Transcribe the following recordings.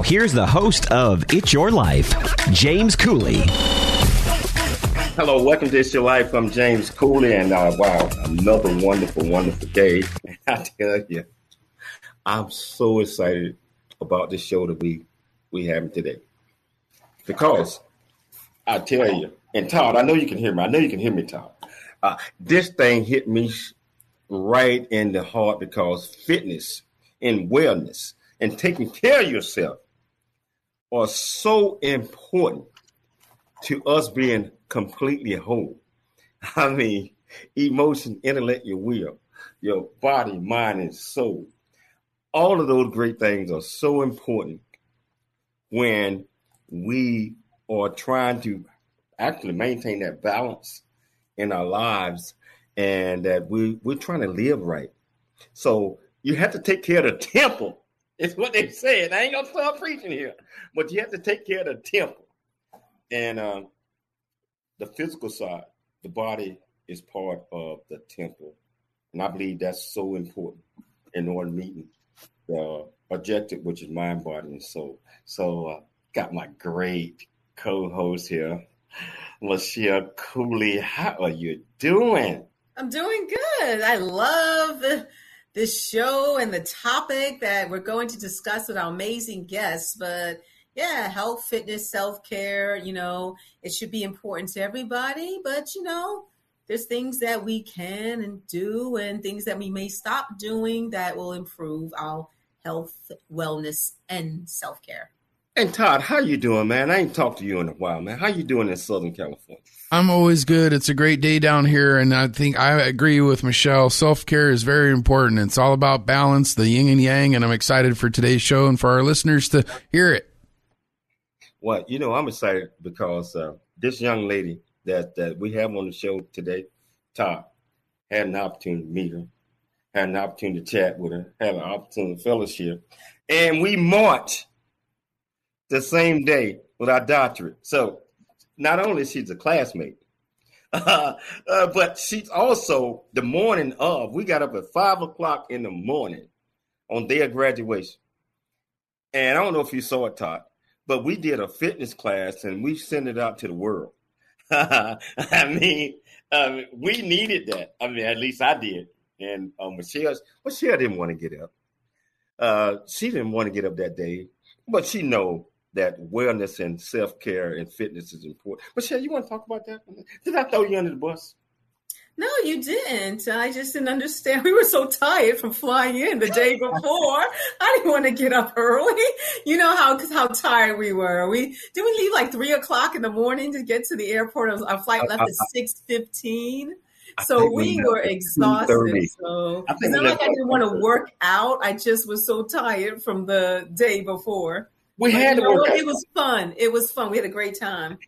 here's the host of It's Your Life, James Cooley. Hello, welcome to It's Your Life. I'm James Cooley, and wow, another wonderful, wonderful day. And I tell you, I'm so excited about the show that we have today. Because I tell you, and Todd, I know you can hear me. I know you can hear me, Todd. This thing hit me right in the heart because fitness and wellness and taking care of yourself are so important to us being completely whole. I mean, emotion, intellect, your will, your body, mind, and soul. All of those great things are so important when we are trying to actually maintain that balance in our lives and that we're trying to live right. So you have to take care of the temple. It's what they said. I ain't going to stop preaching here, but you have to take care of the temple. And the physical side, the body is part of the temple. And I believe that's so important in order to meet the objective, which is mind, body, and soul. So got my great co-host here, Michelle Cooley. How are you doing? I'm doing good. I love this show and the topic that we're going to discuss with our amazing guests. But yeah, health, fitness, self-care, you know, it should be important to everybody. But, you know, there's things that we can and do and things that we may stop doing that will improve our health, wellness, and self-care. And Todd, how you doing, man? I ain't talked to you in a while, man. How you doing in Southern California? I'm always good. It's a great day down here, and I think I agree with Michelle. Self-care is very important. It's all about balance, the yin and yang, and I'm excited for today's show and for our listeners to hear it. Well, you know, I'm excited because this young lady that we have on the show today, Todd, had an opportunity to meet her, had an opportunity to chat with her, had an opportunity to fellowship, and we marched the same day with our doctorate. So not only is she's a classmate, but she's also the morning of. We got up at 5 o'clock in the morning on day of graduation. And I don't know if you saw it, Todd, but we did a fitness class and we sent it out to the world. I mean, we needed that. I mean, at least I did. And Michelle didn't want to get up. She didn't want to get up that day, but she knows that wellness and self-care and fitness is important. Michelle, you want to talk about that? Did I throw you under the bus? No, you didn't. I just didn't understand. We were so tired from flying in the day before. I didn't want to get up early. You know how tired we were. Did we leave like 3 o'clock in the morning to get to the airport? Our flight left at 6:15. So we were exhausted. So it's not like I didn't want to work out. I just was so tired from the day before. We had to work out. It was fun. It was fun. We had a great time.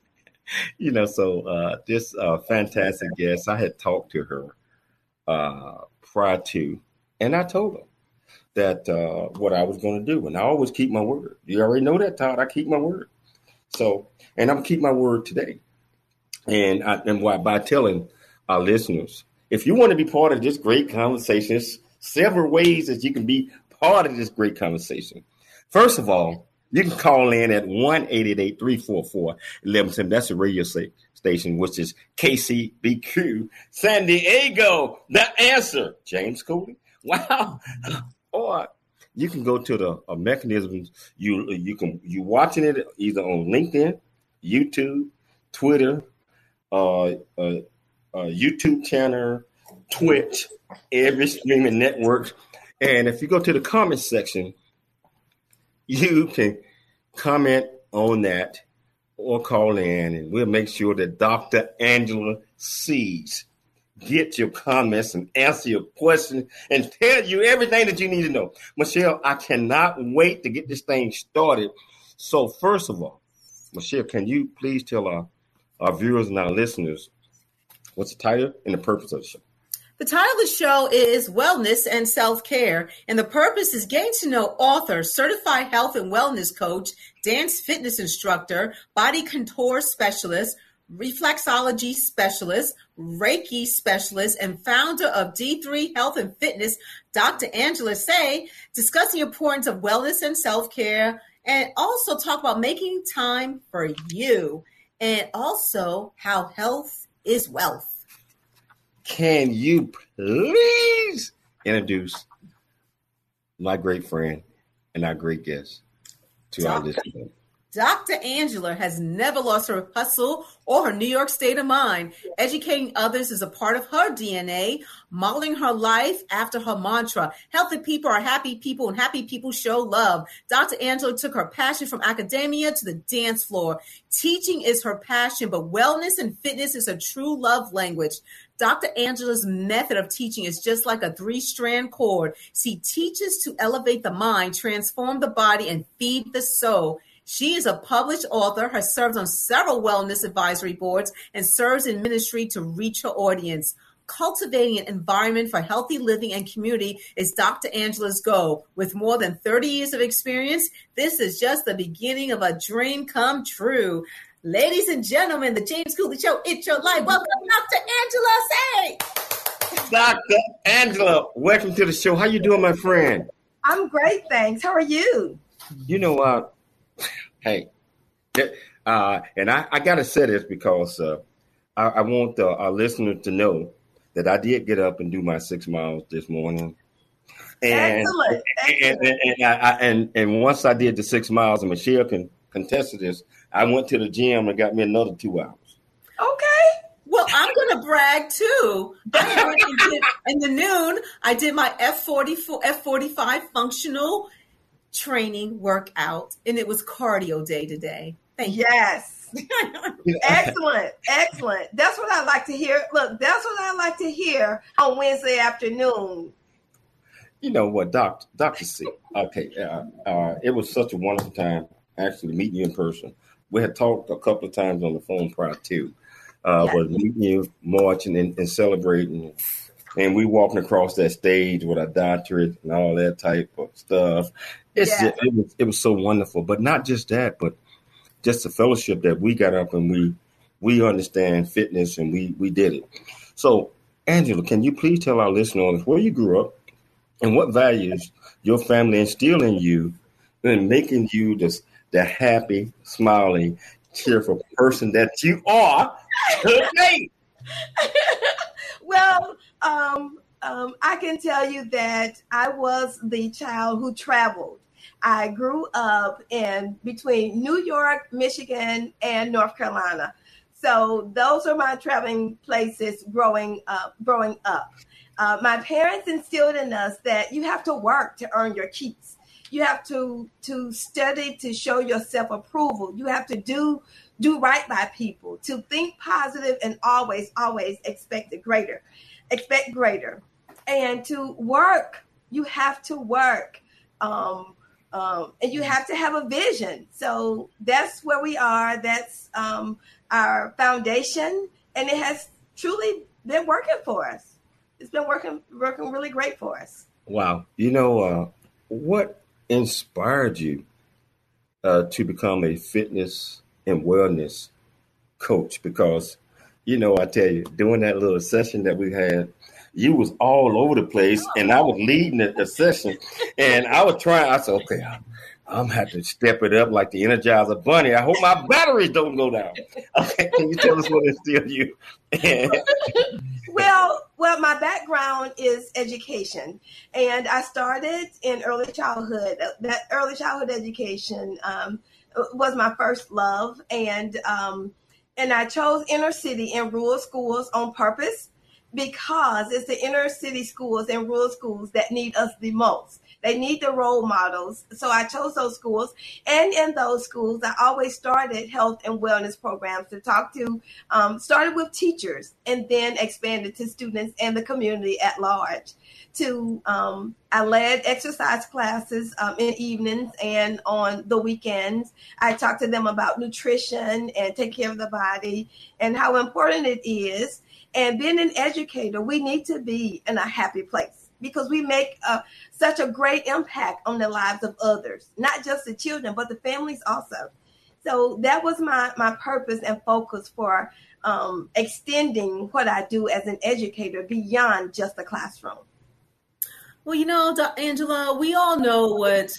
You know, so this fantastic guest, I had talked to her prior to, and I told her that what I was going to do. And I always keep my word. You already know that, Todd. I keep my word. So, and I'm keep my word today. And by telling our listeners, if you want to be part of this great conversation, there's several ways that you can be part of this great conversation. First of all, you can call in at 1-888-344-1110. That's the radio station, which is KCBQ, San Diego. The answer, James Cooley. Wow. Or you can go to the mechanisms. You watching it either on LinkedIn, YouTube, Twitter, YouTube channel, Twitch, every streaming network. And if you go to the comment section, you can comment on that or call in, and we'll make sure that Dr. Angela sees. Get your comments and answer your questions and tell you everything that you need to know. Michelle, I cannot wait to get this thing started. So first of all, Michelle, can you please tell our viewers and our listeners what's the title and the purpose of the show? The title of the show is Wellness and Self-Care, and the purpose is getting to know author, certified health and wellness coach, dance fitness instructor, body contour specialist, reflexology specialist, Reiki specialist, and founder of D3 Health and Fitness, Dr. Angela Seay, discussing the importance of wellness and self-care, and also talk about making time for you, and also how health is wealth. Can you please introduce my great friend and our great guest to our listeners? Dr. Angela has never lost her hustle or her New York state of mind. Educating others is a part of her DNA, modeling her life after her mantra. Healthy people are happy people, and happy people show love. Dr. Angela took her passion from academia to the dance floor. Teaching is her passion, but wellness and fitness is her true love language. Dr. Angela's method of teaching is just like a 3-strand cord. She teaches to elevate the mind, transform the body, and feed the soul. She is a published author, has served on several wellness advisory boards, and serves in ministry to reach her audience. Cultivating an environment for healthy living and community is Dr. Angela's goal. With more than 30 years of experience, this is just the beginning of a dream come true. Ladies and gentlemen, the James Cooley Show, it's your life. Welcome, Dr. Angela Seay. Dr. Angela, welcome to the show. How you doing, my friend? I'm great, thanks. How are you? You know, and I got to say this because I want our listeners to know that I did get up and do my 6 miles this morning. Excellent. And once I did the 6 miles, and Michelle can contest to this, I went to the gym and got me another 2 hours. Okay. Well, I'm going to brag too. In the noon, I did my F45 functional training workout, and it was cardio day today. Thank you. Yes. Excellent. Excellent. That's what I like to hear. Look, that's what I like to hear on Wednesday afternoon. You know what, Dr. C. Okay. It was such a wonderful time actually meeting you in person. We had talked a couple of times on the phone prior to, but meeting you, marching and celebrating, and we walking across that stage with our doctorate and all that type of stuff. It was so wonderful, but not just that, but just the fellowship that we got up and we understand fitness and we did it. So, Angela, can you please tell our listeners where you grew up and what values your family instilled in you and making you just the happy, smiling, cheerful person that you are today? Well, I can tell you that I was the child who traveled. I grew up in between New York, Michigan, and North Carolina. So those are my traveling places growing up. My parents instilled in us that you have to work to earn your keeps. You have to study to show yourself approval. You have to do right by people, to think positive and always expect greater. And to work, you have to work. And you have to have a vision. So that's where we are. That's our foundation. And it has truly been working for us. It's been working really great for us. Wow. You know, what inspired you to become a fitness and wellness coach? Because, you know, I tell you, during that little session that we had, you was all over the place, and I was leading the session, and I was trying. I said, okay, I'm going to have to step it up like the Energizer Bunny. I hope my batteries don't go down. Okay, can you tell us what instilled you? Well, Well, my background is education, and I started in early childhood. That early childhood education was my first love, and I chose inner city and rural schools on purpose because it's the inner city schools and rural schools that need us the most. They need the role models. So I chose those schools. And in those schools, I always started health and wellness programs to talk to, started with teachers and then expanded to students and the community at large. I led exercise classes in evenings and on the weekends. I talked to them about nutrition and taking care of the body and how important it is. And being an educator, we need to be in a happy place, because we make such a great impact on the lives of others, not just the children, but the families also. So that was my purpose and focus for extending what I do as an educator beyond just the classroom. Well, you know, Angela, we all know what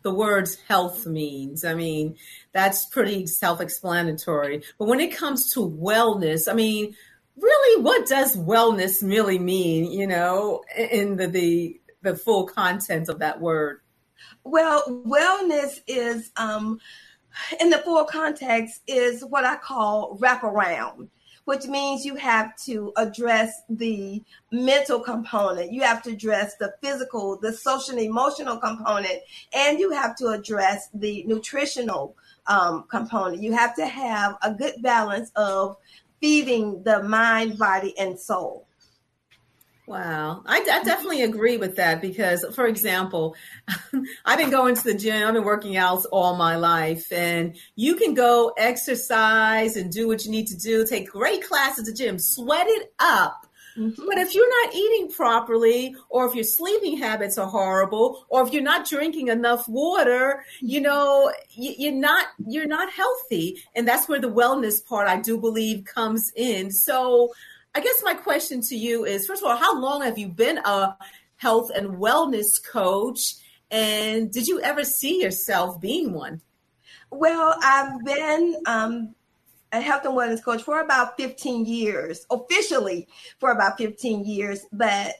the word health means. I mean, that's pretty self-explanatory. But when it comes to wellness, I mean, really, what does wellness really mean, you know, in the full content of that word? Well, wellness is, in the full context, is what I call wraparound, which means you have to address the mental component, you have to address the physical, the social and emotional component, and you have to address the nutritional component. You have to have a good balance of feeding the mind, body, and soul. Wow. I definitely agree with that because, for example, I've been going to the gym, I've been working out all my life, and you can go exercise and do what you need to do, take great classes at the gym, sweat it up. Mm-hmm. But if you're not eating properly, or if your sleeping habits are horrible, or if you're not drinking enough water, you know, you're not healthy. And that's where the wellness part, I do believe, comes in. So I guess my question to you is, first of all, how long have you been a health and wellness coach? And did you ever see yourself being one? Well, I've been a health and wellness coach for about 15 years, officially for about 15 years. But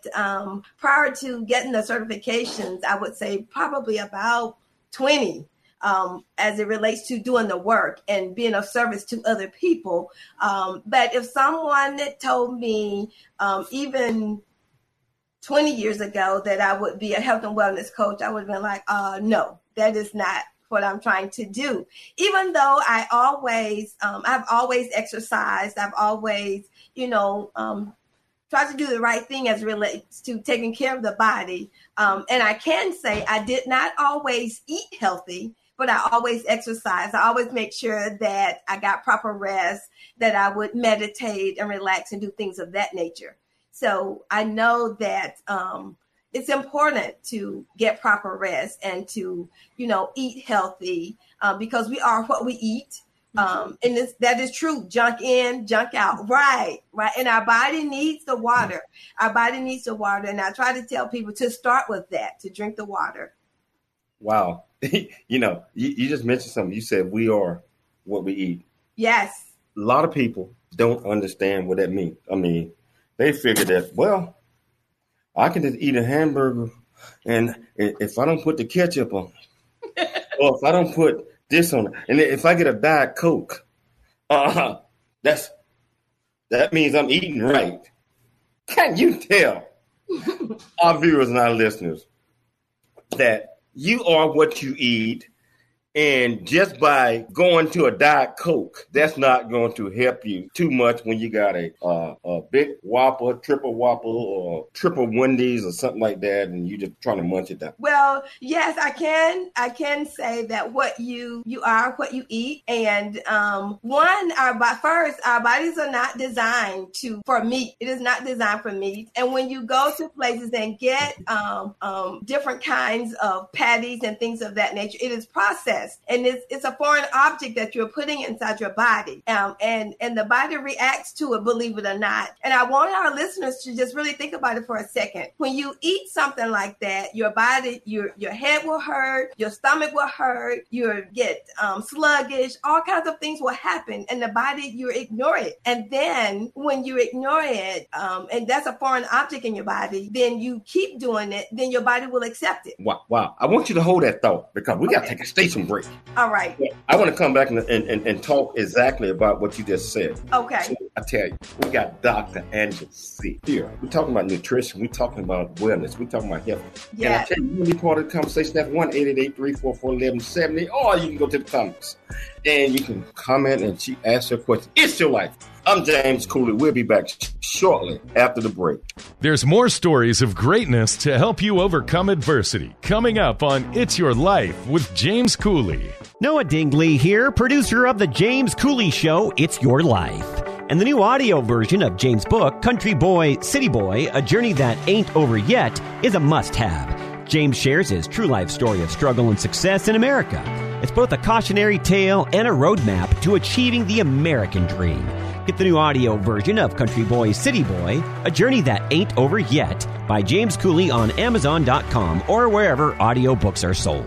prior to getting the certifications, I would say probably about 20 as it relates to doing the work and being of service to other people. But if someone had told me even 20 years ago that I would be a health and wellness coach, I would have been like, no, that is not what I'm trying to do. Even though I always, I've always exercised, I've always, you know, tried to do the right thing as it relates to taking care of the body. And I can say I did not always eat healthy, but I always exercised. I always make sure that I got proper rest, that I would meditate and relax and do things of that nature. So I know that, it's important to get proper rest and to, you know, eat healthy because we are what we eat. And that is true. Junk in, junk out. Right. Right. And our body needs the water. Our body needs the water. And I try to tell people to start with that, to drink the water. Wow. You know, you just mentioned something. You said we are what we eat. Yes. A lot of people don't understand what that means. I mean, they figure that, well, I can just eat a hamburger, and if I don't put the ketchup on it, or if I don't put this on it, and if I get a Diet Coke, that means I'm eating right. Can you tell our viewers and our listeners that you are what you eat, and just by going to a Diet Coke, that's not going to help you too much when you got a big Whopper, triple Whopper, or triple Wendy's or something like that, and you're just trying to munch it down. Well, yes, I can say that what you are what you eat, and our bodies are not designed for meat. It is not designed for meat, and when you go to places and get different kinds of patties and things of that nature, it is processed. processed. And it's a foreign object that you're putting inside your body. And the body reacts to it, believe it or not. And I want our listeners to just really think about it for a second. When you eat something like that, your body, your head will hurt, your stomach will hurt, you'll get sluggish, all kinds of things will happen. And the body, you ignore it. And then when you ignore it, and that's a foreign object in your body, then you keep doing it, then your body will accept it. Wow. I want you to hold that thought because we got to take a station break. All right. I want to come back and talk exactly about what you just said. Okay. So I tell you, we got Dr. Angela Seay here. We're talking about nutrition. We're talking about wellness. We're talking about health. Yes. And I tell you, you be part of the conversation at 1-888-344-1170, or you can go to the comments and you can comment and she asks her question. It's your life. I'm James Cooley. We'll be back shortly after the break. There's more stories of greatness to help you overcome adversity. Coming up on It's Your Life with James Cooley. Noah Dingley here, producer of The James Cooley Show, It's Your Life. And the new audio version of James' book, Country Boy, City Boy, A Journey That Ain't Over Yet, is a must-have. James shares his true life story of struggle and success in America. It's both a cautionary tale and a roadmap to achieving the American dream. Get the new audio version of Country Boy, City Boy, A Journey That Ain't Over Yet by James Cooley on Amazon.com or wherever audiobooks are sold.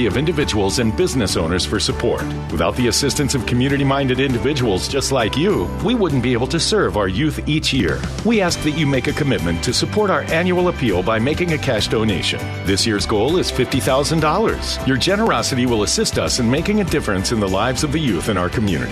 of individuals and business owners for support. Without the assistance of community-minded individuals just like you, we wouldn't be able to serve our youth each year. We ask that you make a commitment to support our annual appeal by making a cash donation. This year's goal is $50,000. Your generosity will assist us in making a difference in the lives of the youth in our community.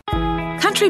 Country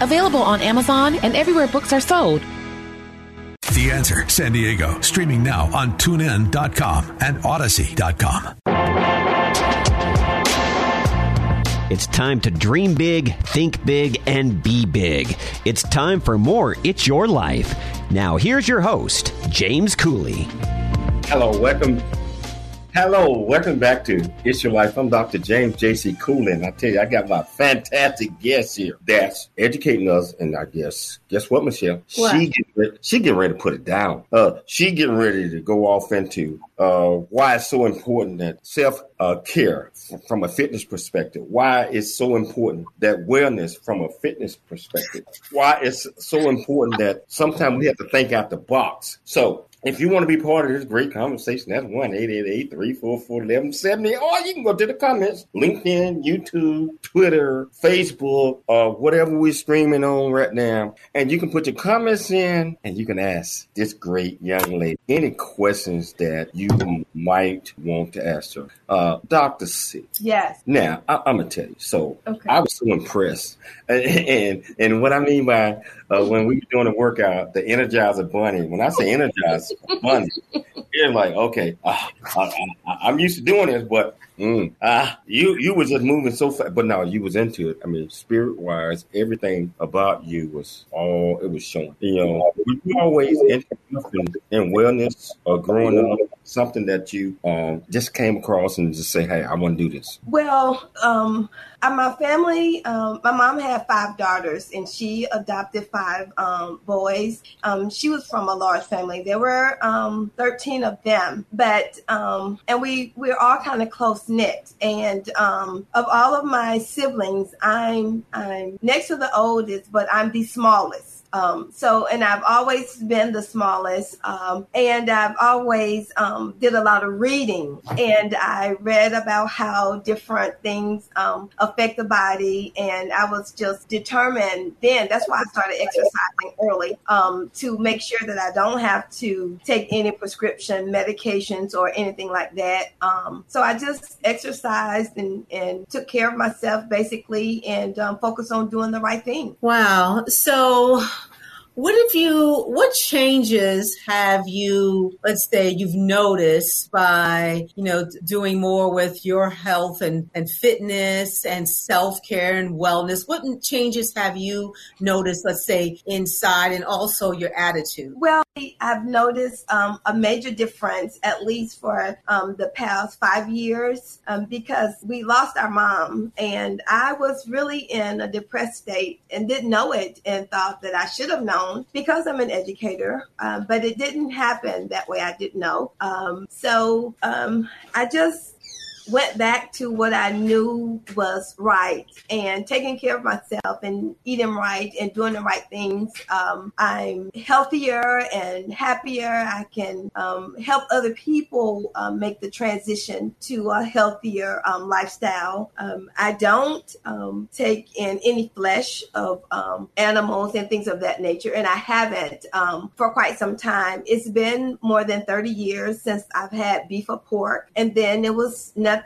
Available on Amazon and everywhere books are sold. The Answer San Diego, streaming now on TuneIn.com and Odyssey.com. It's time to dream big, think big, and be big. It's time for more It's Your Life. Now, here's your host, James Cooley. Hello, welcome back to It's Your Life. I'm Dr. James J.C. Cooley, and I tell you, I got my fantastic guest here that's educating us, and I guess what, Michelle? What? She getting ready to put it down. She getting ready to go off into why it's so important that self-care from a fitness perspective, why it's so important that wellness from a fitness perspective, why it's so important that sometimes we have to think out the box. So, if you want to be part of this great conversation, that's 1-888-344-1170, or you can go to the comments, LinkedIn, YouTube, Twitter, Facebook, or whatever we're streaming on right now. And you can put your comments in, and you can ask this great young lady any questions that you might want to ask her. Dr. Seay. Yes. Now, I'm going to tell you. So okay. I was so impressed. And what I mean by when we were doing the workout, the Energizer Bunny, when I say Energizer, Bunny. You're like, okay, I'm used to doing this, but you were just moving so fast. But no, you was into it. I mean, spirit-wise, everything about you was showing. You know, you always interested in wellness or growing up. something that you just came across and just say, hey, I want to do this? Well, my family, my mom had 5 daughters and she adopted 5 boys. She was from a large family. There were 13 of them, but and we're all kind of close knit. And of all of my siblings, I'm next to the oldest, but I'm the smallest. And I've always been the smallest, and I've always did a lot of reading, and I read about how different things affect the body, and I was just determined then. That's why I started exercising early to make sure that I don't have to take any prescription medications or anything like that. So I just exercised and took care of myself basically, and focused on doing the right thing. Wow. So what changes have you, let's say you've noticed by, doing more with your health and fitness and self-care and wellness? What changes have you noticed, let's say, inside and also your attitude? Well, I've noticed a major difference, at least for the past 5 years, because we lost our mom, and I was really in a depressed state and didn't know it and thought that I should have known, because I'm an educator, but it didn't happen that way. I didn't know. I just went back to what I knew was right, and taking care of myself and eating right and doing the right things. I'm healthier and happier. I can help other people make the transition to a healthier lifestyle. I don't take in any flesh of animals and things of that nature, and I haven't for quite some time. It's been more than 30 years since I've had beef or pork, and then it was nothing,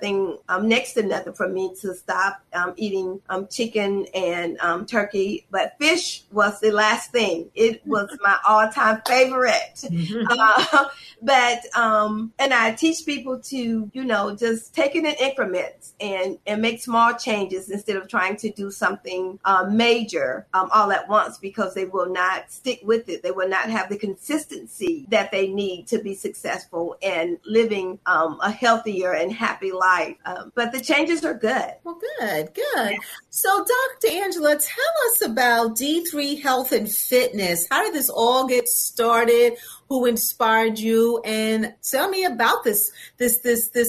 next to nothing for me to stop eating chicken and turkey, but fish was the last thing. It was my all-time favorite. And I teach people to, just take it in increments and make small changes instead of trying to do something major all at once, because they will not stick with it. They will not have the consistency that they need to be successful in living a healthier and happy life, but the changes are good. Well, good. So, Dr. Angela, tell us about D3 Health and Fitness. How did this all get started? Who inspired you? And tell me about this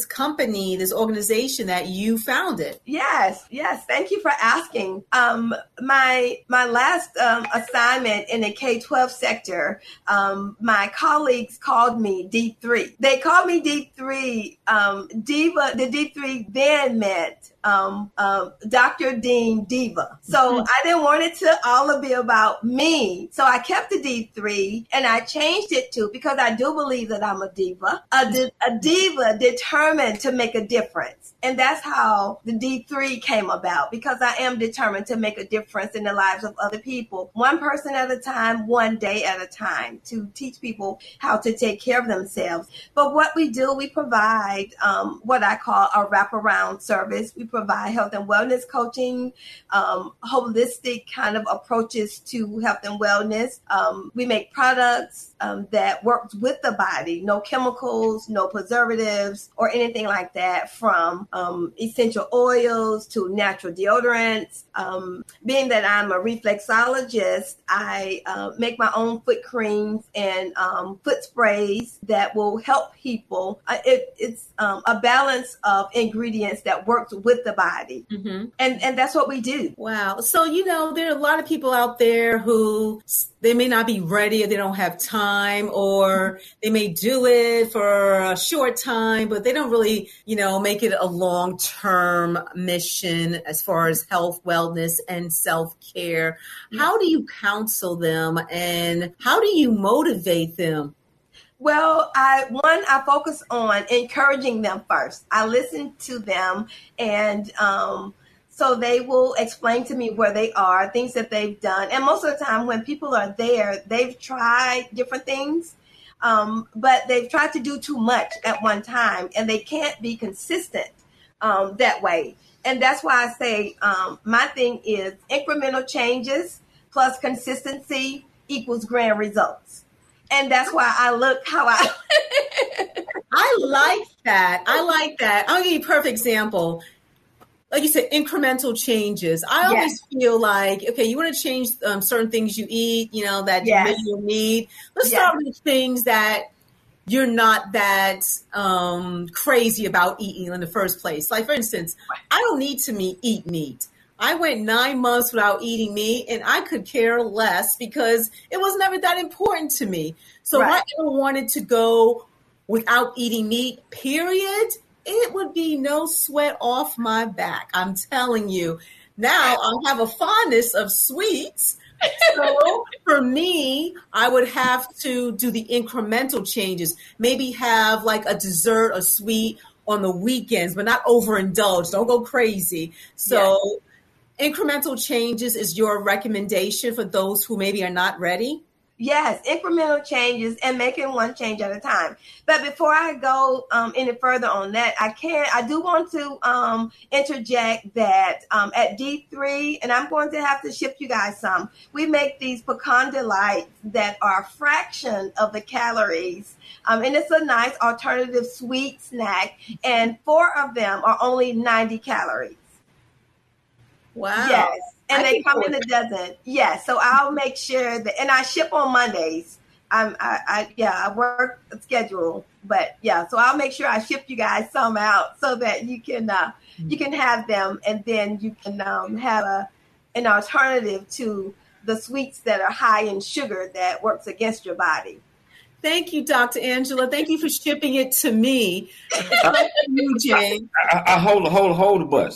company, this organization that you founded. Yes. Thank you for asking. My last assignment in the K-12 sector, my colleagues called me D3. They called me D3. Diva. The D3 then meant Dr. Dean Diva. So I didn't want it to all be about me. So I kept the D3 and I changed it to, because I do believe that I'm a diva, a diva determined to make a difference. And that's how the D3 came about, because I am determined to make a difference in the lives of other people, one person at a time, one day at a time, to teach people how to take care of themselves. But what we do, we provide what I call a wraparound service. We provide health and wellness coaching, holistic kind of approaches to health and wellness. We make products that work with the body, no chemicals, no preservatives or anything like that, from essential oils to natural deodorants. Being that I'm a reflexologist, I make my own foot creams and foot sprays that will help people. It's a balance of ingredients that works with the body. Mm-hmm. And that's what we do. Wow. So, there are a lot of people out there who they may not be ready, or they don't have time, or they may do it for a short time, but they don't really, make it a long-term mission as far as health, wellness, and self-care. How do you counsel them, and how do you motivate them? Well, I focus on encouraging them first. I listen to them, and so they will explain to me where they are, things that they've done. And most of the time when people are there, they've tried different things. But they've tried to do too much at one time, and they can't be consistent that way. And that's why I say my thing is incremental changes plus consistency equals grand results. And that's why I look how I I like that. I like that. I'll give you a perfect example. Like you said, incremental changes. I always feel like, okay, you want to change certain things you eat, you know, that you need. Let's start with things that you're not that crazy about eating in the first place. Like, for instance, I don't need to eat meat. I went 9 months without eating meat, and I could care less because it was never that important to me. So if I ever wanted to go without eating meat, period, it would be no sweat off my back. I'm telling you. Now I'll have a fondness of sweets. So for me, I would have to do the incremental changes. Maybe have like a dessert or sweet on the weekends, but not overindulge. Don't go crazy. So incremental changes is your recommendation for those who maybe are not ready? Yes, incremental changes and making one change at a time. But before I go any further on that, I do want to interject that at D3, and I'm going to have to ship you guys some. We make these pecan delights that are a fraction of the calories. And it's a nice alternative sweet snack. And 4 of them are only 90 calories. Wow. Yes. And they come in a dozen. Yeah, so I'll make sure that, and I ship on Mondays. I work a schedule, but so I'll make sure I ship you guys some out so that you can have them, and then you can have an alternative to the sweets that are high in sugar that works against your body. Thank you, Dr. Angela. Thank you for shipping it to me. You, James. I hold the bus.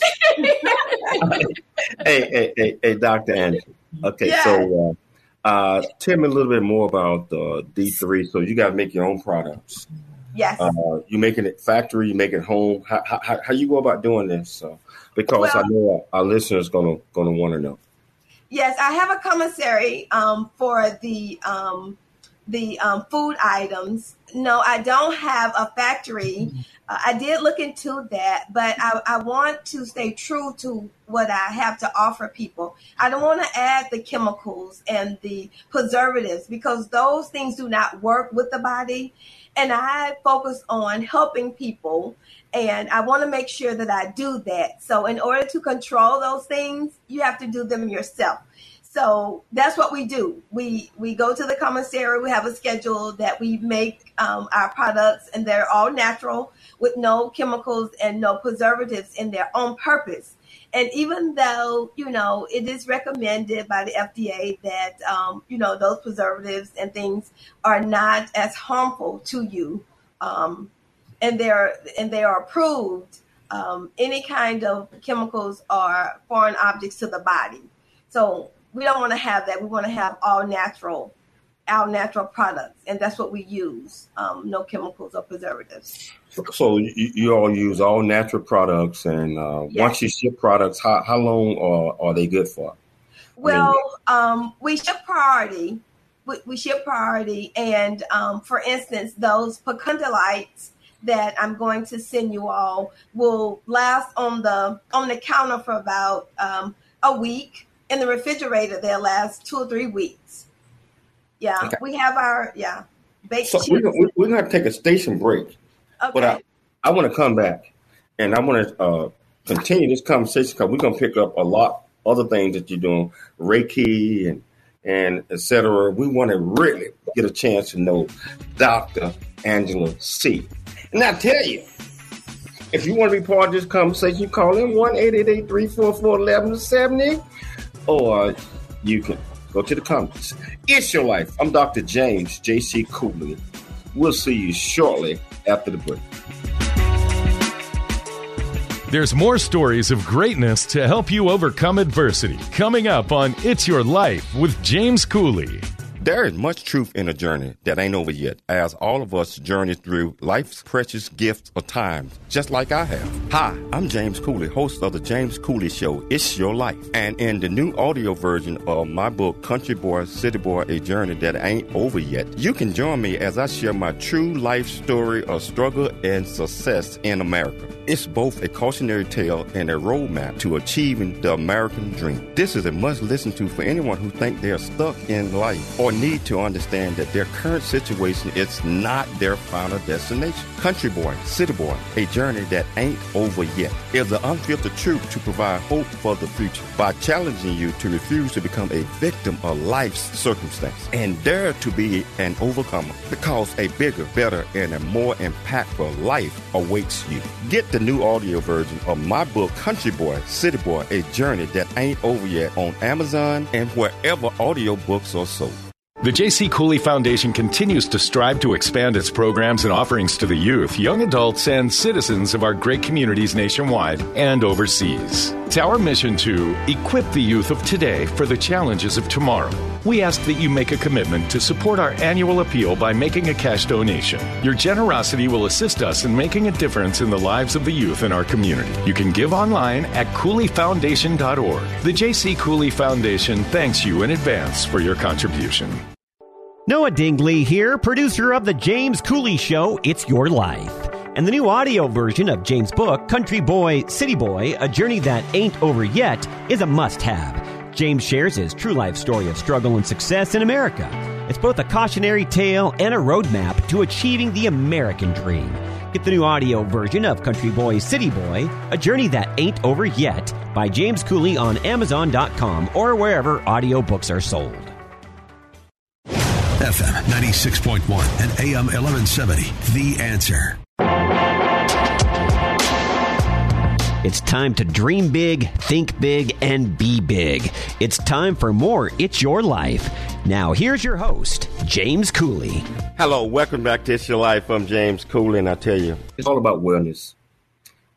hey, Dr. Angela. Okay, so tell me a little bit more about D3. So you got to make your own products. Yes. You making it factory, you make it home. How you go about doing this? So, because I know our listeners gonna want to know. Yes, I have a commissary for the food items. No, I don't have a factory. I did look into that, but I want to stay true to what I have to offer people. I don't want to add the chemicals and the preservatives because those things do not work with the body. And I focus on helping people, and I want to make sure that I do that. So in order to control those things, you have to do them yourself. So that's what we do. We go to the commissary. We have a schedule that we make our products, and they're all natural with no chemicals and no preservatives in their own purpose. And even though, it is recommended by the FDA that, those preservatives and things are not as harmful to you, and they are approved, any kind of chemicals are foreign objects to the body. So we don't want to have that. We want to have all natural products, and that's what we use. No chemicals or preservatives. So you all use all natural products, and once you ship products, how long are they good for? Well, we ship priority. We ship priority, and for instance, those pecan delights that I'm going to send you all will last on the counter for about a week. In the refrigerator, they'll last 2 or 3 weeks. Yeah, okay. We have our baked cheese. We're going to take a station break, okay. But I want to come back, and I want to continue this conversation because we're going to pick up a lot other things that you're doing, Reiki and et cetera. We want to really get a chance to know Dr. Angela Seay. And I tell you, if you want to be part of this conversation, you call in 1-888-344-1170. Or you can go to the comments. It's your life. I'm Dr. James J.C. Cooley. We'll see you shortly after the break. There's more stories of greatness to help you overcome adversity. Coming up on It's Your Life with James Cooley. There is much truth in a journey that ain't over yet, as all of us journey through life's precious gifts of time, just like I have. Hi, I'm James Cooley, host of The James Cooley Show, It's Your Life. And in the new audio version of my book, Country Boy, City Boy, A Journey That Ain't Over Yet, you can join me as I share my true life story of struggle and success in America. It's both a cautionary tale and a roadmap to achieving the American dream. This is a must listen to for anyone who thinks they are stuck in life or need to understand that their current situation is not their final destination. Country Boy, City Boy, a journey that ain't over yet, is the unfiltered truth to provide hope for the future by challenging you to refuse to become a victim of life's circumstance and dare to be an overcomer, because a bigger, better, and a more impactful life awaits you. Get the new audio version of my book, Country Boy, City Boy, A Journey That Ain't Over Yet, on Amazon and wherever audiobooks are sold. The J.C. Cooley Foundation continues to strive to expand its programs and offerings to the youth, young adults, and citizens of our great communities nationwide and overseas. It's our mission to equip the youth of today for the challenges of tomorrow. We ask that you make a commitment to support our annual appeal by making a cash donation. Your generosity will assist us in making a difference in the lives of the youth in our community. You can give online at CooleyFoundation.org. The J.C. Cooley Foundation thanks you in advance for your contribution. Noah Dingley here, producer of The James Cooley Show, It's Your Life, and the new audio version of James' book, Country Boy, City Boy, A Journey That Ain't Over Yet, is a must-have. James shares his true life story of struggle and success in America. It's both a cautionary tale and a roadmap to achieving the American dream. Get the new audio version of Country Boy, City Boy, A Journey That Ain't Over Yet, by James Cooley on Amazon.com or wherever audiobooks are sold. FM 96.1 and AM 1170, The Answer. It's time to dream big, think big, and be big. It's time for more It's Your Life. Now, here's your host, James Cooley. Hello, welcome back to It's Your Life. I'm James Cooley, and I tell you, it's all about wellness.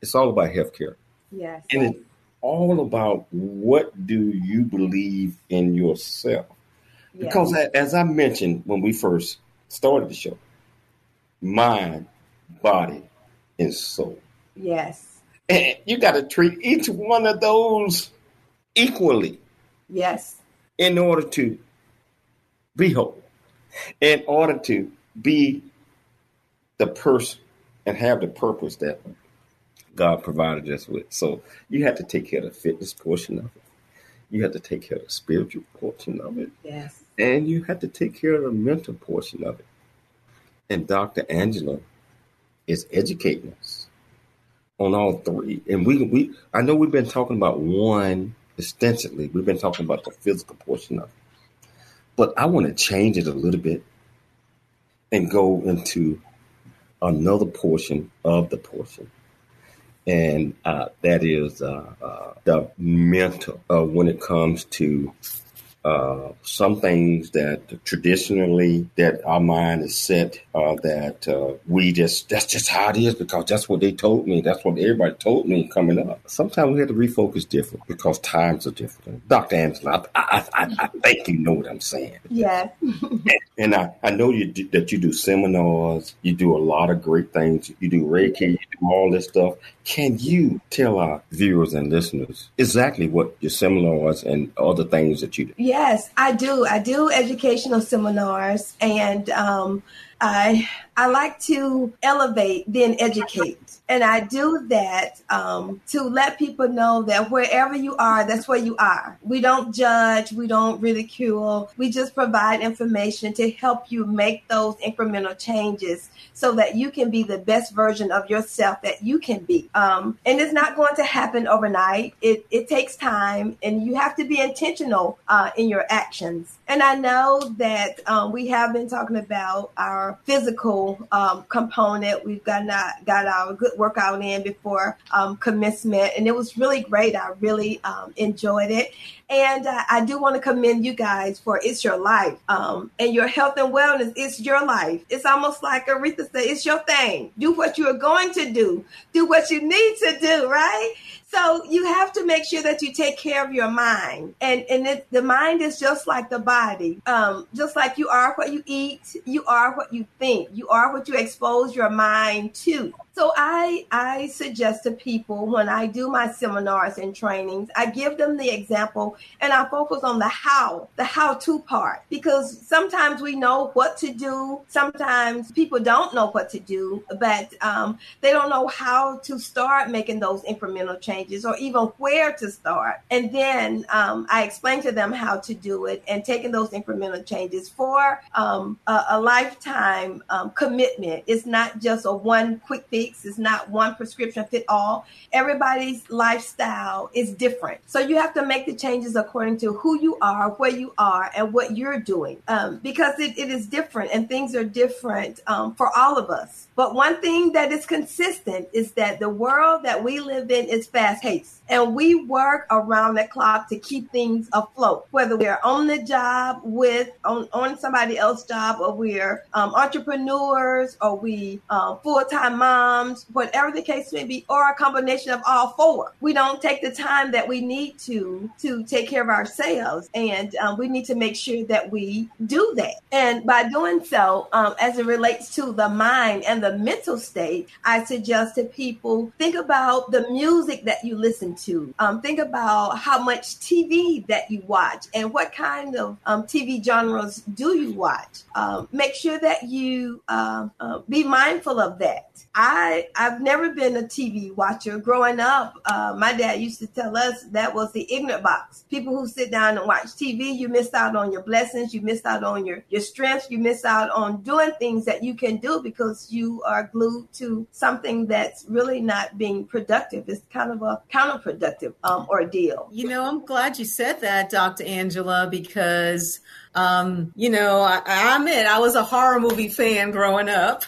It's all about healthcare. Yes. And it's all about what do you believe in yourself. Because as I mentioned when we first started the show, mind, body, and soul. Yes. And you got to treat each one of those equally. Yes. In order to be whole, in order to be the person and have the purpose that God provided us with. So you have to take care of the fitness portion of it. You have to take care of the spiritual portion of it. Yes. And you have to take care of the mental portion of it. And Dr. Angela is educating us on all three. And we I know we've been talking about one extensively. We've been talking about the physical portion of it. But I want to change it a little bit and go into another portion of the portion. And that is the mental when it comes to some things that traditionally that our mind is set that we just, that's just how it is because that's what they told me. That's what everybody told me coming up. Sometimes we have to refocus different because times are different. Dr. Angela, I think you know what I'm saying. Yeah. And I know that you do seminars, you do a lot of great things, you do Reiki, you do all this stuff. Can you tell our viewers and listeners exactly what your seminars and other things that you do? Yes, I do. I do educational seminars, and I like to elevate, then educate. And I do that to let people know that wherever you are, that's where you are. We don't judge. We don't ridicule. We just provide information to help you make those incremental changes so that you can be the best version of yourself that you can be. And it's not going to happen overnight. It takes time, and you have to be intentional in your actions. And I know that we have been talking about our physical component. We've got our good workout in before commencement, and it was really great. I really enjoyed it. And I do want to commend you guys for It's Your Life and your health and wellness. It's your life. It's almost like Aretha said, it's your thing. Do what you are going to do. Do what you need to do, right? So you have to make sure that you take care of your mind. And the mind is just like the body. Just like you are what you eat, you are what you think. You are what you expose your mind to. So I suggest to people when I do my seminars and trainings, I give them the example and I focus on the how-to part, because sometimes we know what to do. Sometimes people don't know what to do, but they don't know how to start making those incremental changes or even where to start. And then I explain to them how to do it and taking those incremental changes for a lifetime commitment. It's not just a one quick fix. It's not one prescription fit all. Everybody's lifestyle is different. So you have to make the changes according to who you are, where you are, and what you're doing, because it is different and things are different for all of us. But one thing that is consistent is that the world that we live in is fast-paced, and we work around the clock to keep things afloat, whether we're on the job on somebody else's job, or we're entrepreneurs, or we full-time moms, whatever the case may be, or a combination of all four. We don't take the time that we need to take care of ourselves. And we need to make sure that we do that. And by doing so, as it relates to the mind and the mental state, I suggest to people, think about the music that you listen to. Think about how much TV that you watch and what kind of TV genres do you watch. Make sure that you be mindful of that. I've never been a TV watcher. Growing up, my dad used to tell us that was the ignorant box. People who sit down and watch TV, you miss out on your blessings, you miss out on your strengths, you miss out on doing things that you can do because you are glued to something that's really not being productive. It's kind of a counterproductive ordeal. You know, I'm glad you said that, Dr. Angela, because... I admit I was a horror movie fan growing up,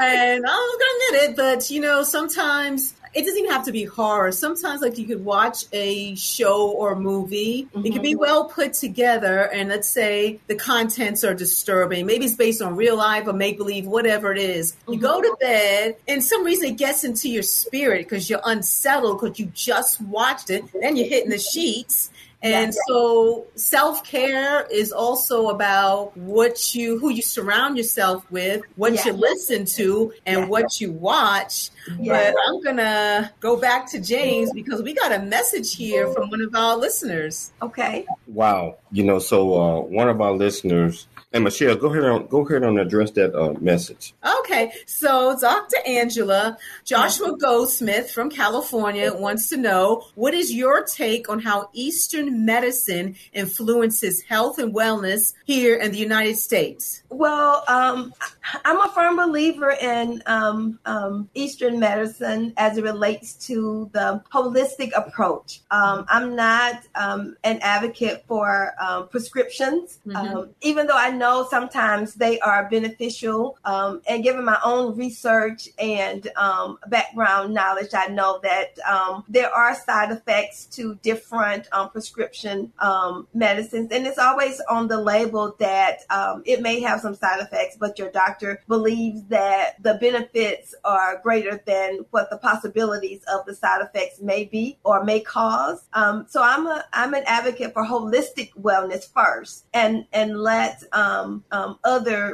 and I was gonna admit it, but sometimes it doesn't even have to be horror. Sometimes, like, you could watch a show or movie. Mm-hmm. It could be well put together, and let's say the contents are disturbing. Maybe it's based on real life or make-believe, whatever it is. Mm-hmm. You go to bed, and some reason it gets into your spirit because you're unsettled because you just watched it. Then you're hitting the sheets. And so self-care is also about who you surround yourself with, what you listen to, and what you watch. Yeah. But I'm going to go back to James because we got a message here from one of our listeners. Okay. Wow. So one of our listeners, and Michelle, go ahead and address that message. Okay. So Dr. Angela, Joshua Goldsmith from California wants to know, what is your take on how Eastern medicine influences health and wellness here in the United States? Well, I'm a firm believer in Eastern medicine as it relates to the holistic approach. I'm not an advocate for prescriptions, even though I know sometimes they are beneficial. And given my own research and background knowledge, I know that there are side effects to different prescription medicines, and it's always on the label that it may have some side effects, but your doctor believes that the benefits are greater than what the possibilities of the side effects may be or may cause. So I'm an advocate for holistic wellness first, and let other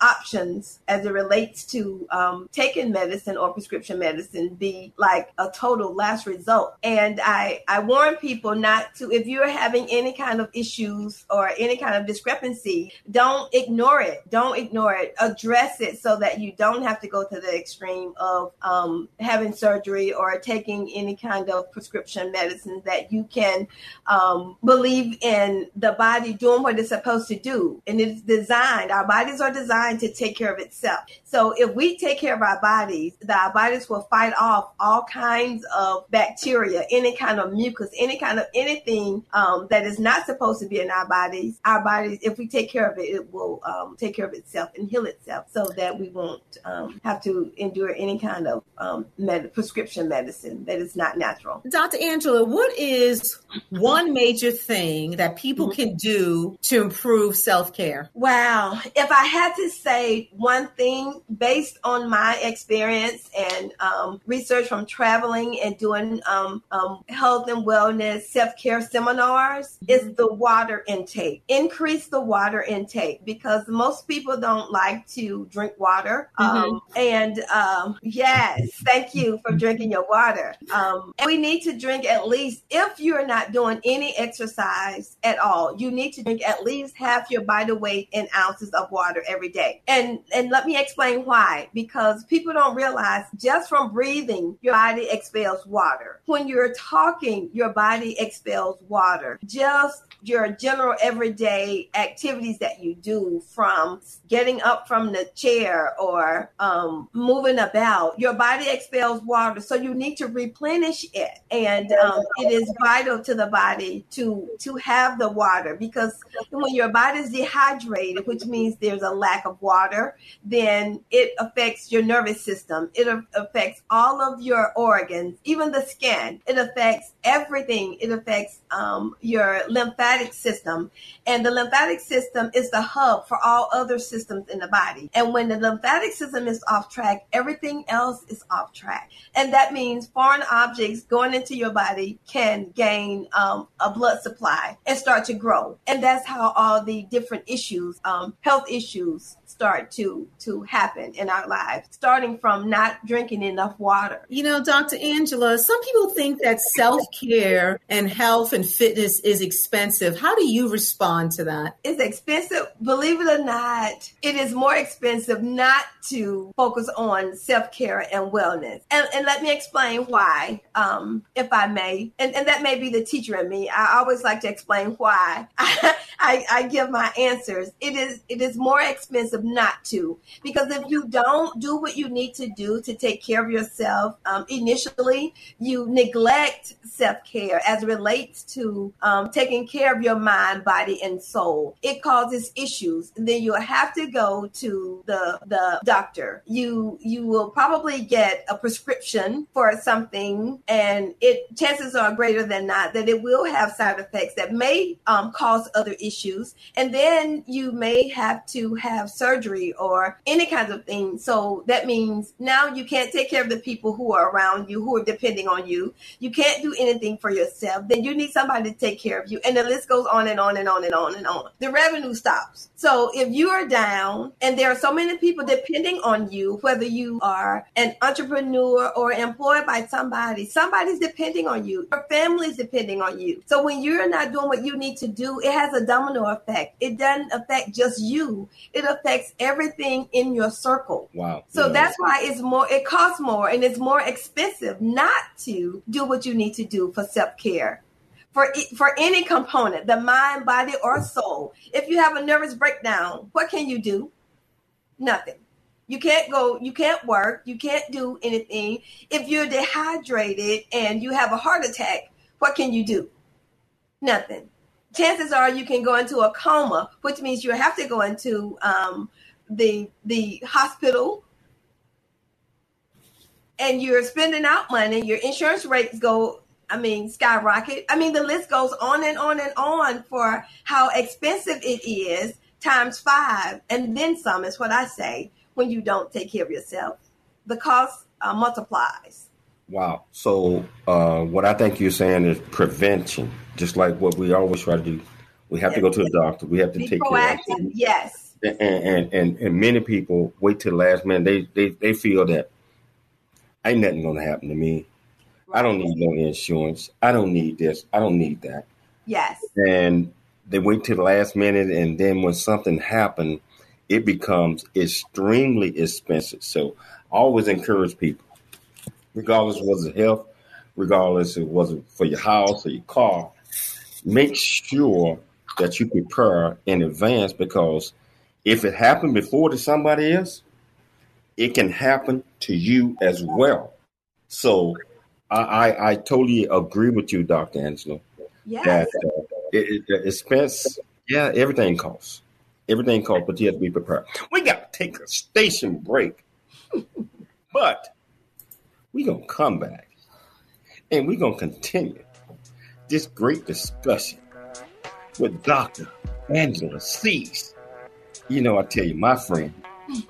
options as it relates to taking medicine or prescription medicine be like a total last result. And I warn people not to, if you're having any kind of issues or any kind of discrepancy, don't ignore it. Address it so that you don't have to go to the extreme of having surgery or taking any kind of prescription medicine that you can believe in the body doing what it's supposed to do. And it's designed, our bodies are designed to take care of itself. So if we take care of our bodies will fight off all kinds of bacteria, any kind of mucus, any kind of anything that is not supposed to be in our bodies. Our bodies, if we take care of it, it will take care of itself and heal itself so that we won't have to endure any kind of prescription medicine that is not natural. Dr. Angela, what is one major thing that people can do to improve self-care? Wow. If I had to say one thing based on my experience and research from traveling and doing health and wellness, self-care seminars is the water intake. Increase the water intake because most people don't like to drink water. Yes, thank you for drinking your water. And we need to drink at least, if you're not doing any exercise at all, you need to drink at least half your body weight in ounces of water every day. And let me explain why, because people don't realize just from breathing, your body expels water. When you're talking, your body expels water. Just your general everyday activities that you do, from getting up from the chair or moving about, your body expels water. So you need to replenish it. And it is vital to the body to have the water, because when your body is dehydrated, which means there's a lack of water, then it affects your nervous system. It affects all of your organs, even the skin. It affects everything. It affects your lymphatic system. And the lymphatic system is the hub for all other systems in the body. And when the lymphatic system is off track, everything else is off track. And that means foreign objects going into your body can gain a blood supply and start to grow. And that's how all the different issues, health issues, start to happen in our lives, starting from not drinking enough water. You know, Dr. Angela, some people think that self-care and health and fitness is expensive. How do you respond to that? It's expensive. Believe it or not, it is more expensive not to focus on self-care and wellness. And let me explain why, if I may. And that may be the teacher in me. I always like to explain why I give my answers. It is more expensive not to, because if you don't do what you need to do to take care of yourself, initially you neglect self-care as it relates to taking care of your mind, body, and soul. It causes issues. And then you'll have to go to the doctor. You will probably get a prescription for something, and it chances are greater than not that it will have side effects that may cause other issues. And then you may have to have surgery or any kinds of things. So that means now you can't take care of the people who are around you, who are depending on you. You can't do anything for yourself. Then you need somebody to take care of you. And the list goes on and on and on and on and on. The revenue stops. So if you are down and there are so many people depending on you, whether you are an entrepreneur or employed by somebody, somebody's depending on you. Your family's depending on you. So when you're not doing what you need to do, it has a domino effect. It doesn't affect just you. It affects everything in your circle. Wow. So that's why it costs more and it's more expensive not to do what you need to do for self-care. For any component, the mind, body, or soul. If you have a nervous breakdown, what can you do? Nothing. You can't go, you can't work, you can't do anything. If you're dehydrated and you have a heart attack, what can you do? Nothing. Chances are you can go into a coma, which means you have to go into the hospital. And you're spending out money, your insurance rates skyrocket. The list goes on and on and on for how expensive it is, times 5. And then some is what I say, when you don't take care of yourself. The cost multiplies. Wow. So what I think you're saying is prevention, just like what we always try to do. We have to go to the doctor. We have to take proactive care of it. Yes. And many people wait till the last minute. They feel that ain't nothing going to happen to me. I don't need no insurance. I don't need this. I don't need that. Yes. And they wait till the last minute. And then when something happens, it becomes extremely expensive. So I always encourage people, regardless of whether it's health, regardless of whether it's for your house or your car, make sure that you prepare in advance, because if it happened before to somebody else, it can happen to you as well. So I totally agree with you, Dr. Angela. Yes. That the expense, everything costs. Everything costs, but you have to be prepared. We got to take a station break, but we're going to come back and we're going to continue this great discussion with Dr. Angela Seay. You know, I tell you, my friend,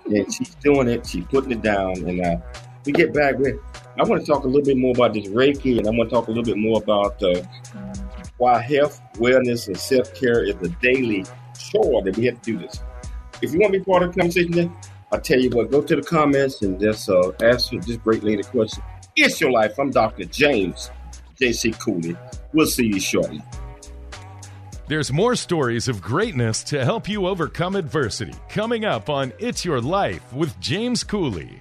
and she's doing it. She's putting it down. And we get back with, I want to talk a little bit more about this Reiki, and I want to talk a little bit more about why health, wellness, and self-care is a daily chore that we have to do this. If you want to be part of the conversation, then I'll tell you what, go to the comments and just ask this great lady a question. It's your life. I'm Dr. James J.C. Cooley. We'll see you shortly. There's more stories of greatness to help you overcome adversity coming up on It's Your Life with James Cooley.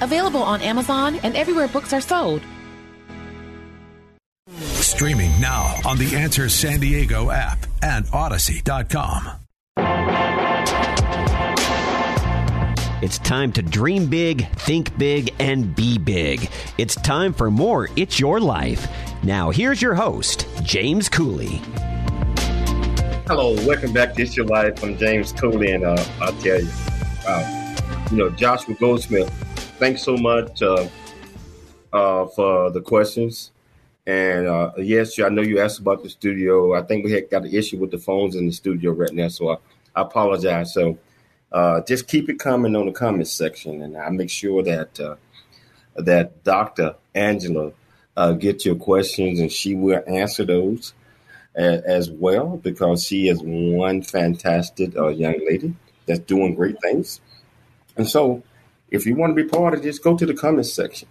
Available on Amazon and everywhere books are sold. Streaming now on the Answer San Diego app and Odyssey.com. It's time to dream big, think big, and be big. It's time for more It's Your Life. Now, here's your host, James Cooley. Hello, welcome back to It's Your Life. I'm James Cooley, and I'll tell you, Joshua Goldsmith, thanks so much for the questions. And yes, I know you asked about the studio. I think we had got an issue with the phones in the studio right now, so I apologize. So just keep it coming on the comments section, and I'll make sure that that Dr. Angela gets your questions, and she will answer those as well, because she is one fantastic young lady that's doing great things. And so, if you want to be part of this, go to the comments section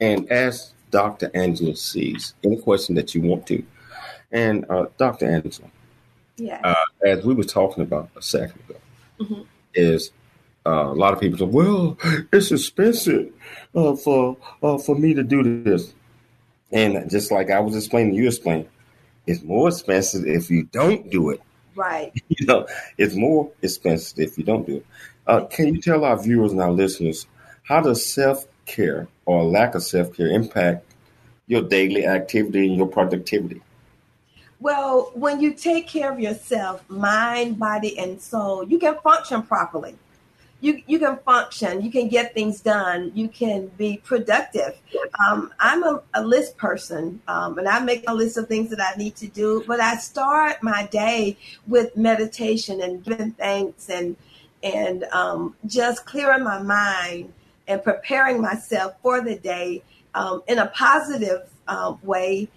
and ask Dr. Angela Seay any question that you want to. And Dr. Angela, as we were talking about a second ago, is a lot of people say, "Well, it's expensive for me to do this." And just like I was explaining, you explained, it's more expensive if you don't do it. Right. It's more expensive if you don't do it. Can you tell our viewers and our listeners, how does self-care or lack of self-care impact your daily activity and your productivity? Well, when you take care of yourself, mind, body, and soul, you can function properly. You can function. You can get things done. You can be productive. I'm a list person, and I make a list of things that I need to do. But I start my day with meditation and giving thanks and just clearing my mind and preparing myself for the day in a positive way,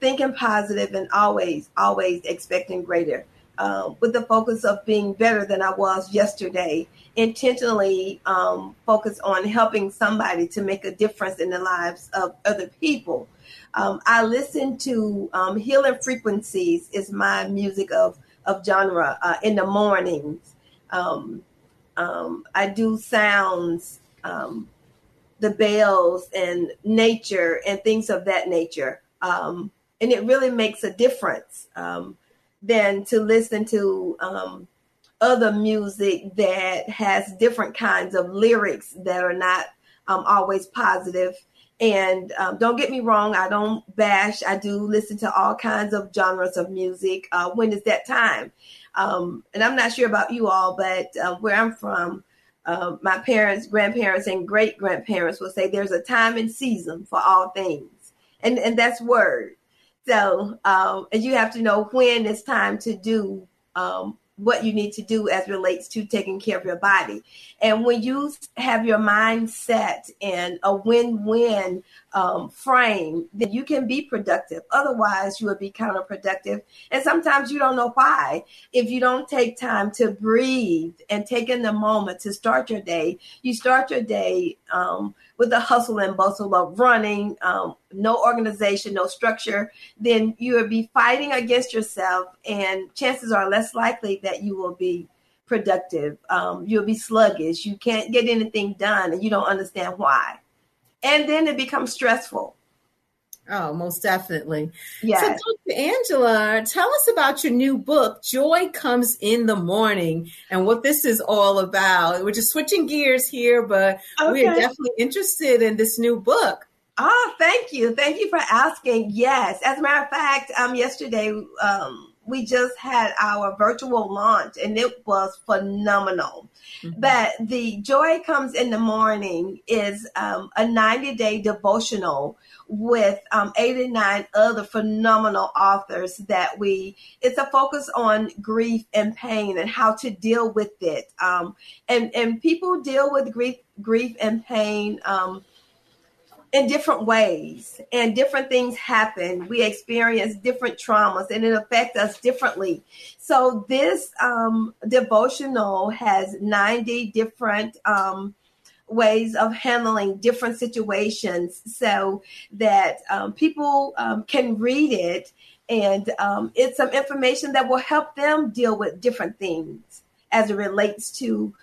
thinking positive and always expecting greater, with the focus of being better than I was yesterday, intentionally focus on helping somebody to make a difference in the lives of other people. I listen to Healing Frequencies is my music of genre in the mornings. I do sounds, the bells and nature and things of that nature. And it really makes a difference than to listen to other music that has different kinds of lyrics that are not always positive. And don't get me wrong, I don't bash. I do listen to all kinds of genres of music when it's that time. And I'm not sure about you all, but where I'm from, my parents, grandparents, and great-grandparents will say there's a time and season for all things. And that's word. So and you have to know when it's time to do what you need to do as relates to taking care of your body. And when you have your mindset in a win-win frame, then you can be productive. Otherwise, you will be counterproductive. And sometimes you don't know why. If you don't take time to breathe and take in the moment to start your day, you start your day with the hustle and bustle of running, no organization, no structure, then you will be fighting against yourself, and chances are less likely that you will be productive. You'll be sluggish. You can't get anything done, and you don't understand why. And then it becomes stressful. Oh, most definitely. Yeah. So, Dr. Angela, tell us about your new book, Joy Comes in the Morning, and what this is all about. We're just switching gears here, but we are definitely interested in this new book. Oh, thank you. Thank you for asking. Yes. As a matter of fact, yesterday we just had our virtual launch, and it was phenomenal. Mm-hmm. But the Joy Comes in the Morning is a 90-day devotional with 89 other phenomenal authors that it's a focus on grief and pain and how to deal with it. And people deal with grief and pain in different ways, and different things happen. We experience different traumas, and it affects us differently. So this devotional has 90 different ways of handling different situations, so that people can read it, and it's some information that will help them deal with different things as it relates to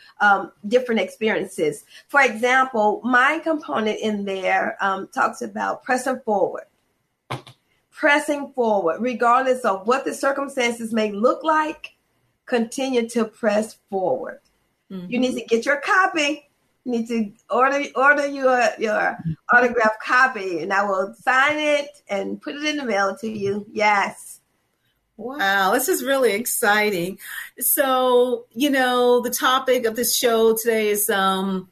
different experiences. For example, my component in there talks about pressing forward, regardless of what the circumstances may look like, continue to press forward. Mm-hmm. You need to get your copy. You need to order your autographed copy, and I will sign it and put it in the mail to you. Yes. Wow, this is really exciting. So, the topic of this show today is, basically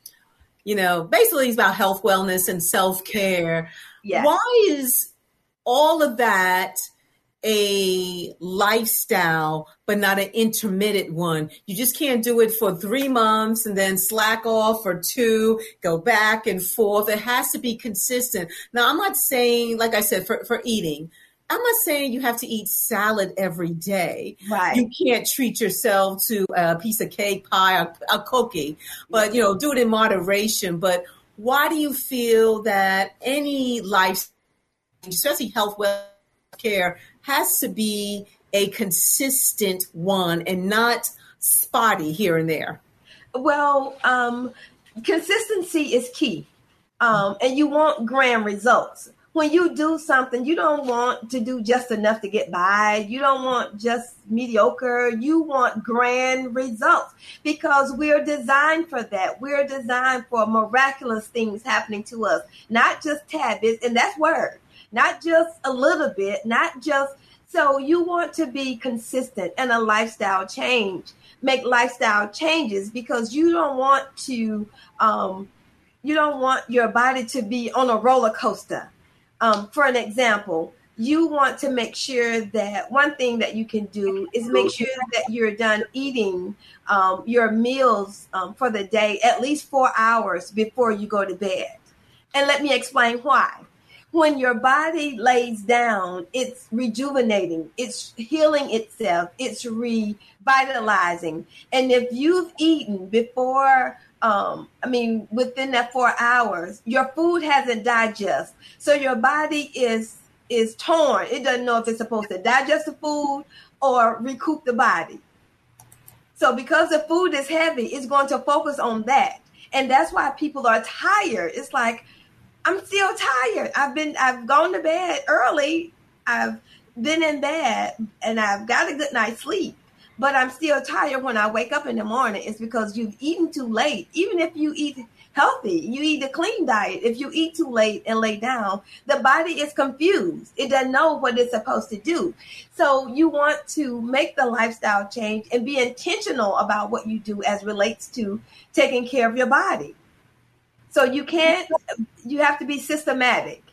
it's about health, wellness, and self-care. Yes. Why is all of that a lifestyle, but not an intermittent one? You just can't do it for 3 months and then slack off for 2, go back and forth. It has to be consistent. Now, I'm not saying, like I said, for eating, I'm not saying you have to eat salad every day. Right. You can't treat yourself to a piece of cake, pie, or a cookie, but, do it in moderation. But why do you feel that any life, especially health, well care, has to be a consistent one and not spotty here and there? Well, consistency is key, and you want grand results. When you do something, you don't want to do just enough to get by. You don't want just mediocre. You want grand results, because we're designed for that. We're designed for miraculous things happening to us, not just tabits, and that's word, not just a little bit, so you want to be consistent and a lifestyle change. Make lifestyle changes, because you don't want to, you don't want your body to be on a roller coaster. For an example, you want to make sure that one thing that you can do is make sure that you're done eating your meals for the day at least 4 hours before you go to bed. And let me explain why. When your body lays down, it's rejuvenating, it's healing itself, it's revitalizing. And if you've eaten before within that 4 hours, your food hasn't digested. So your body is torn. It doesn't know if it's supposed to digest the food or recoup the body. So because the food is heavy, it's going to focus on that. And that's why people are tired. It's like, I'm still tired. I've gone to bed early. I've been in bed and I've got a good night's sleep, but I'm still tired when I wake up in the morning. It's because you've eaten too late. Even if you eat healthy, you eat a clean diet. If you eat too late and lay down, the body is confused. It doesn't know what it's supposed to do. So you want to make the lifestyle change and be intentional about what you do as relates to taking care of your body. So you have to be systematic.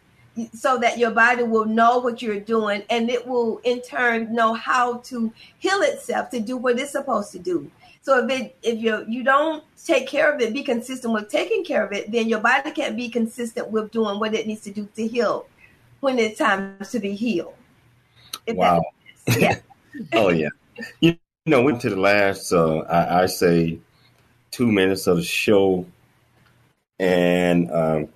so that your body will know what you're doing, and it will in turn know how to heal itself to do what it's supposed to do. So if you don't take care of it, be consistent with taking care of it, then your body can't be consistent with doing what it needs to do to heal when it's time to be healed. Wow. Yeah. Oh, yeah. You know, went to the last, I say, 2 minutes of the show. And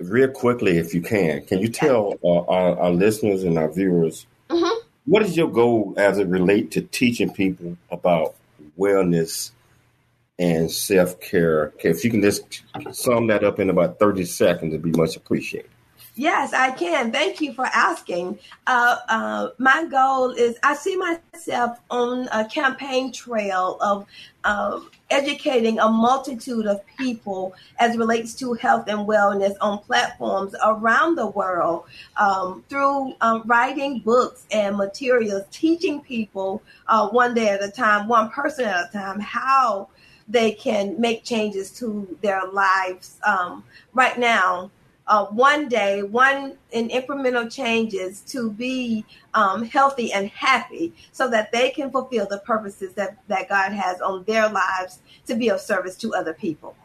real quickly, if you can you tell our listeners and our viewers, mm-hmm. what is your goal as it relates to teaching people about wellness and self-care? Okay, if you can just sum that up in about 30 seconds, it'd be much appreciated. Yes, I can. Thank you for asking. My goal is I see myself on a campaign trail of educating a multitude of people as relates to health and wellness on platforms around the world through writing books and materials, teaching people one day at a time, one person at a time, how they can make changes to their lives right now. One day, one in incremental changes to be healthy and happy so that they can fulfill the purposes that God has on their lives to be of service to other people.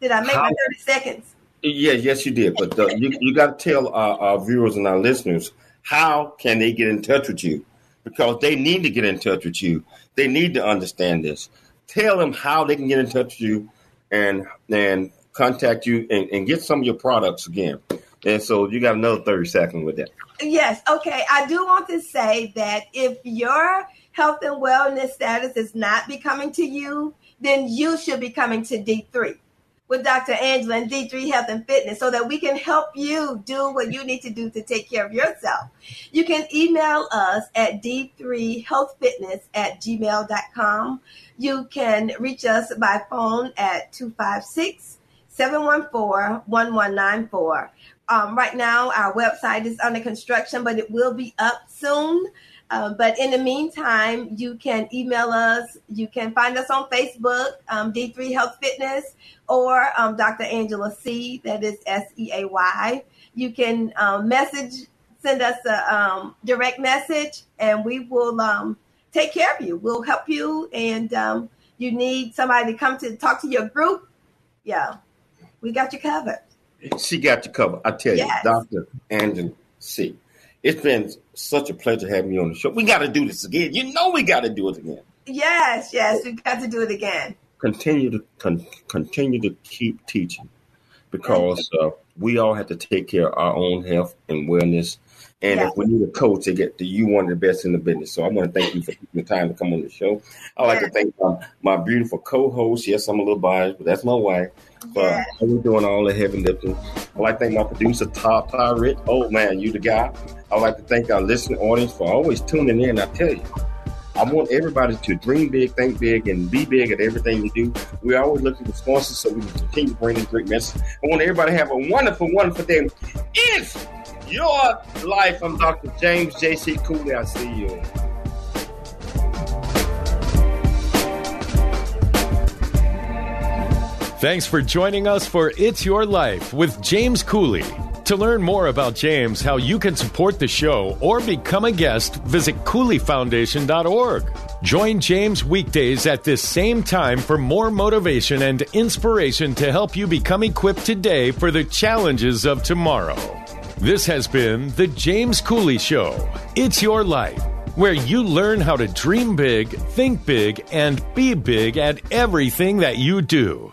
Did I make my 30 seconds? Yeah, yes, you did. But you got to tell our viewers and our listeners, how can they get in touch with you? Because they need to get in touch with you. They need to understand this. Tell them how they can get in touch with you and contact you and get some of your products again. And so you got another 30 seconds with that. Yes. Okay. I do want to say that if your health and wellness status is not becoming to you, then you should be coming to D3 with Dr. Angela and D3 Health and Fitness so that we can help you do what you need to do to take care of yourself. You can email us at d3healthfitness@gmail.com. You can reach us by phone at 256-714-1194. Right now, our website is under construction, but it will be up soon. But in the meantime, you can email us. You can find us on Facebook, D3 Health Fitness, or Dr. Angela Seay, that is Seay. You can send us a direct message, and we will take care of you. We'll help you, and you need somebody to come to talk to your group. Yeah. We got you covered. She got you covered. I tell you, Dr. Angela Seay. It's been such a pleasure having you on the show. We got to do this again. You know we got to do it again. Yes, we got to do it again. Continue to keep teaching because we all have to take care of our own health and wellness. And if we need a coach to get to you, one of the best in the business. So I want to thank you for taking the time to come on the show. I'd like to thank my beautiful co-host. Yes, I'm a little biased, but that's my wife. But we're doing all the heavy lifting. I'd like to thank my producer, Todd Pirate. Oh, man, you the guy. I'd like to thank our listening audience for always tuning in. I tell you, I want everybody to dream big, think big, and be big at everything you do. We're always looking for sponsors so we can continue to bring this great message. I want everybody to have a wonderful, wonderful day. It's your life. I'm Dr. James J.C. Cooley. I see you. Thanks for joining us for It's Your Life with James Cooley. To learn more about James, how you can support the show, or become a guest, visit CooleyFoundation.org. Join James weekdays at this same time for more motivation and inspiration to help you become equipped today for the challenges of tomorrow. This has been The James Cooley Show, It's Your Life, where you learn how to dream big, think big, and be big at everything that you do.